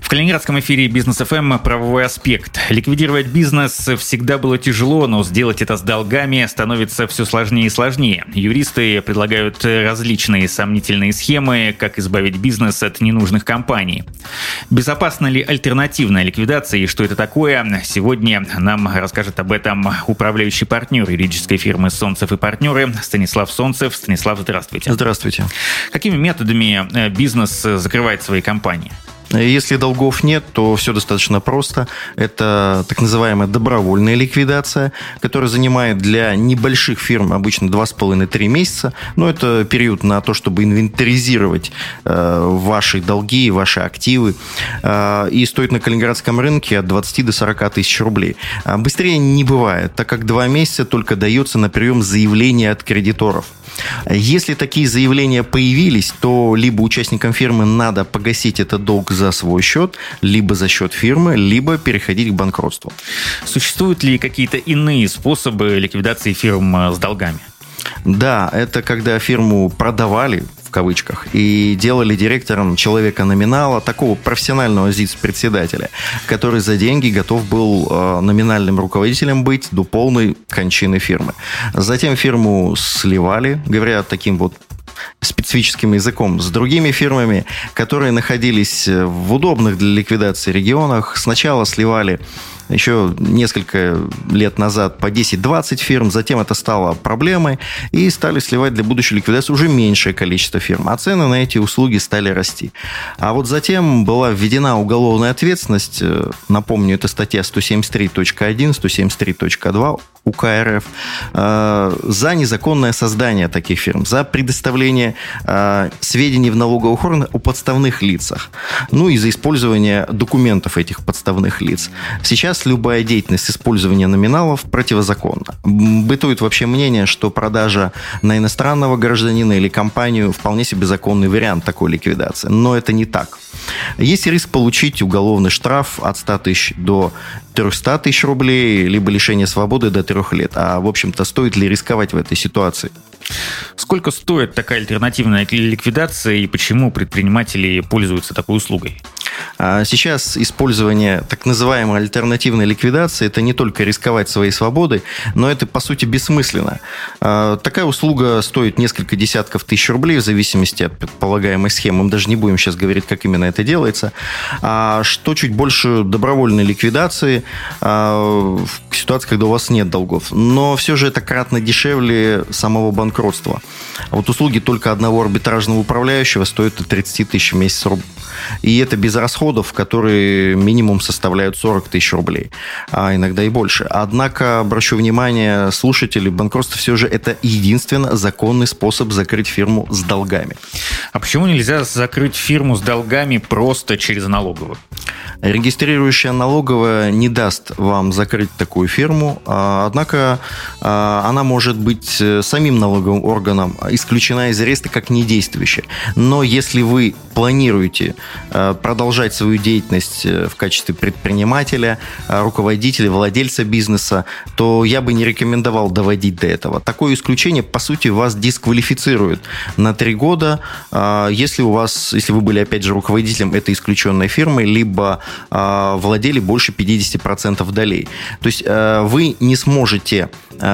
В калининградском эфире «Бизнес ФМ» правовой аспект. Ликвидировать бизнес всегда было тяжело, но сделать это с долгами становится все сложнее и сложнее. Юристы предлагают различные сомнительные схемы, как избавить бизнес от ненужных компаний. Безопасна ли альтернативная ликвидация и что это такое? Сегодня нам расскажет об этом управляющий партнер юридической фирмы «Солнцев и партнеры» Станислав Солнцев. Станислав, здравствуйте. Здравствуйте. Какими методами бизнес закрывает свои компании? Если долгов нет, то все достаточно просто. Это так называемая добровольная ликвидация, которая занимает для небольших фирм обычно 2,5-3 месяца. Но это период на то, чтобы инвентаризировать ваши долги, ваши активы. И стоит на калининградском рынке от 20 до 40 тысяч рублей. Быстрее не бывает, так как 2 месяца только дается на прием заявления от кредиторов. Если такие заявления появились, то либо участникам фирмы надо погасить этот долг за свой счет, либо за счет фирмы, либо переходить к банкротству. Существуют ли какие-то иные способы ликвидации фирм с долгами? Да, это когда фирму продавали, в кавычках, и делали директором человека номинала, такого профессионального зиц-председателя, который за деньги готов был номинальным руководителем быть до полной кончины фирмы. Затем фирму сливали, говоря таким вот специфическим языком, с другими фирмами, которые находились в удобных для ликвидации регионах. Сначала сливали еще несколько лет назад по 10-20 фирм, затем это стало проблемой, и стали сливать для будущей ликвидации уже меньшее количество фирм, а цены на эти услуги стали расти. А вот затем была введена уголовная ответственность, напомню, это статья 173.1, 173.2 УК РФ, за незаконное создание таких фирм, за предоставление сведений в налоговых органах о подставных лицах, ну и за использование документов этих подставных лиц. Сейчас любая деятельность использования номиналов противозаконна. Бытует вообще мнение, что продажа на иностранного гражданина или компанию вполне себе законный вариант такой ликвидации. Но это не так. Есть риск получить уголовный штраф от 100 тысяч до 300 тысяч рублей, либо лишение свободы до 3 лет. А, в общем-то, стоит ли рисковать в этой ситуации? Сколько стоит такая альтернативная ликвидация и почему предприниматели пользуются такой услугой? Сейчас использование так называемой альтернативной ликвидации – это не только рисковать своей свободой, но это, по сути, бессмысленно. Такая услуга стоит несколько десятков тысяч рублей в зависимости от предполагаемой схемы. Мы даже не будем сейчас говорить, как именно это делается. А что чуть больше добровольной ликвидации в ситуации, когда у вас нет долгов. Но все же это кратно дешевле самого банкротства. А вот услуги только одного арбитражного управляющего стоят 30 тысяч в месяц. И это без расходов, которые минимум составляют 40 тысяч рублей, а иногда и больше. Однако, обращу внимание слушателей, банкротство все же это единственно законный способ закрыть фирму с долгами. А почему нельзя закрыть фирму с долгами просто через налоговую? Регистрирующая налоговая не даст вам закрыть такую фирму, однако она может быть самим налоговым органом исключена из реестра как недействующая. Но если вы планируете продолжать свою деятельность в качестве предпринимателя, руководителя, владельца бизнеса, то я бы не рекомендовал доводить до этого. Такое исключение, по сути, вас дисквалифицирует на 3 года, если вы были, опять же, руководителем этой исключенной фирмы, либо владели больше 50% долей. То есть вы не сможете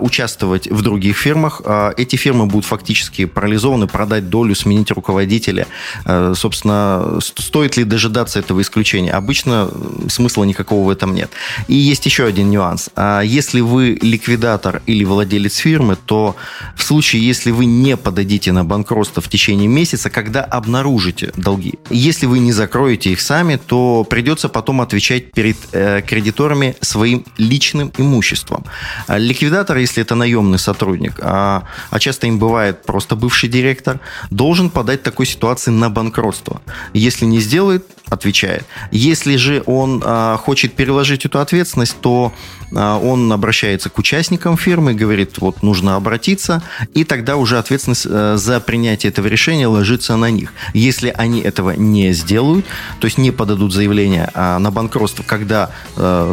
участвовать в других фирмах. Эти фирмы будут фактически парализованы, продать долю, сменить руководителя. Собственно, стоит ли дожидаться этого исключения? Обычно смысла никакого в этом нет. И есть еще один нюанс. Если вы ликвидатор или владелец фирмы, то в случае, если вы не подадите на банкротство в течение месяца, когда обнаружите долги, если вы не закроете их сами, то придется потом отвечать перед кредиторами своим личным имуществом. Ликвидация администратор, если это наемный сотрудник, а часто им бывает просто бывший директор, должен подать в такой ситуации на банкротство. Если не сделает, отвечает. Если же он хочет переложить эту ответственность, то он обращается к участникам фирмы, говорит, вот нужно обратиться, и тогда уже ответственность за принятие этого решения ложится на них. Если они этого не сделают, то есть не подадут заявление на банкротство, когда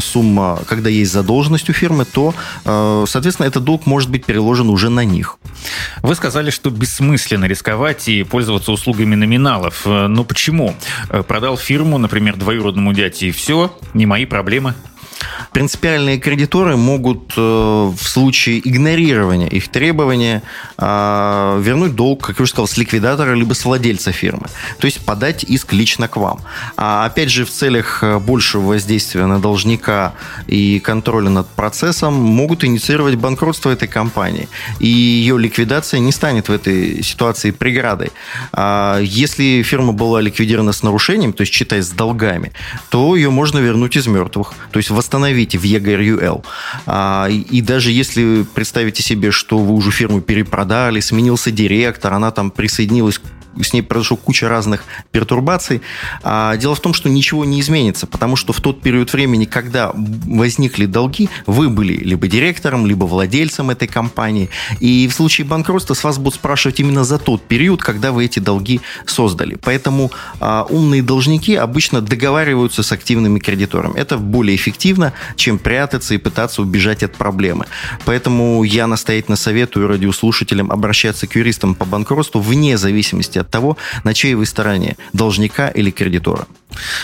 сумма, когда есть задолженность у фирмы, то, соответственно, этот долг может быть переложен уже на них. Вы сказали, что бессмысленно рисковать и пользоваться услугами номиналов. Но почему? Продал фирму, например, двоюродному дяде, и все, не мои проблемы. Принципиальные кредиторы могут в случае игнорирования их требования вернуть долг, как я уже сказал, с ликвидатора либо с владельца фирмы. То есть подать иск лично к вам. А опять же, в целях большего воздействия на должника и контроля над процессом могут инициировать банкротство этой компании. И ее ликвидация не станет в этой ситуации преградой. Если фирма была ликвидирована с нарушением, то есть, считай, с долгами, то ее можно вернуть из мертвых. То есть восстановить в ЕГРЮЛ. И даже если представите себе, что вы уже фирму перепродали, сменился директор, она там присоединилась, с ней произошла куча разных пертурбаций. Дело в том, что ничего не изменится, потому что в тот период времени, когда возникли долги, вы были либо директором, либо владельцем этой компании. И в случае банкротства с вас будут спрашивать именно за тот период, когда вы эти долги создали. Поэтому умные должники обычно договариваются с активными кредиторами. Это более эффективно, чем прятаться и пытаться убежать от проблемы. Поэтому я настоятельно советую радиослушателям обращаться к юристам по банкротству вне зависимости от того, на чьей вы стороне, должника или кредитора.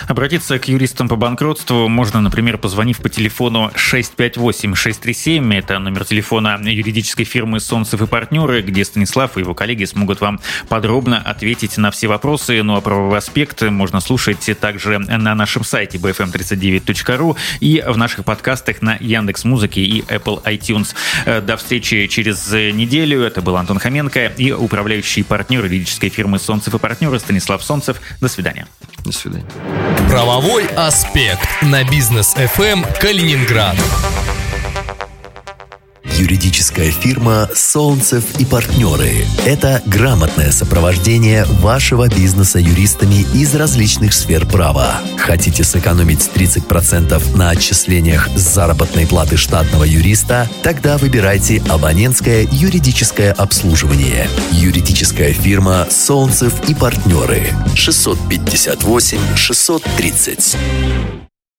Обратиться к юристам по банкротству можно, например, позвонив по телефону 658-637. Это номер телефона юридической фирмы «Солнцев и партнеры», где Станислав и его коллеги смогут вам подробно ответить на все вопросы. Ну а правовой аспект можно слушать также на нашем сайте bfm39.ru и в наших подкастах на Яндекс.Музыке и Apple iTunes. До встречи через неделю. Это был Антон Хоменко и управляющий партнер юридической фирмы «Солнцев и партнеры» Станислав Солнцев. До свидания. До свидания. Правовой аспект на Бизнес ФМ Калининград. Юридическая фирма «Солнцев и партнеры» – это грамотное сопровождение вашего бизнеса юристами из различных сфер права. Хотите сэкономить 30% на отчислениях с заработной платы штатного юриста? Тогда выбирайте абонентское юридическое обслуживание. Юридическая фирма «Солнцев и партнеры» 658 630.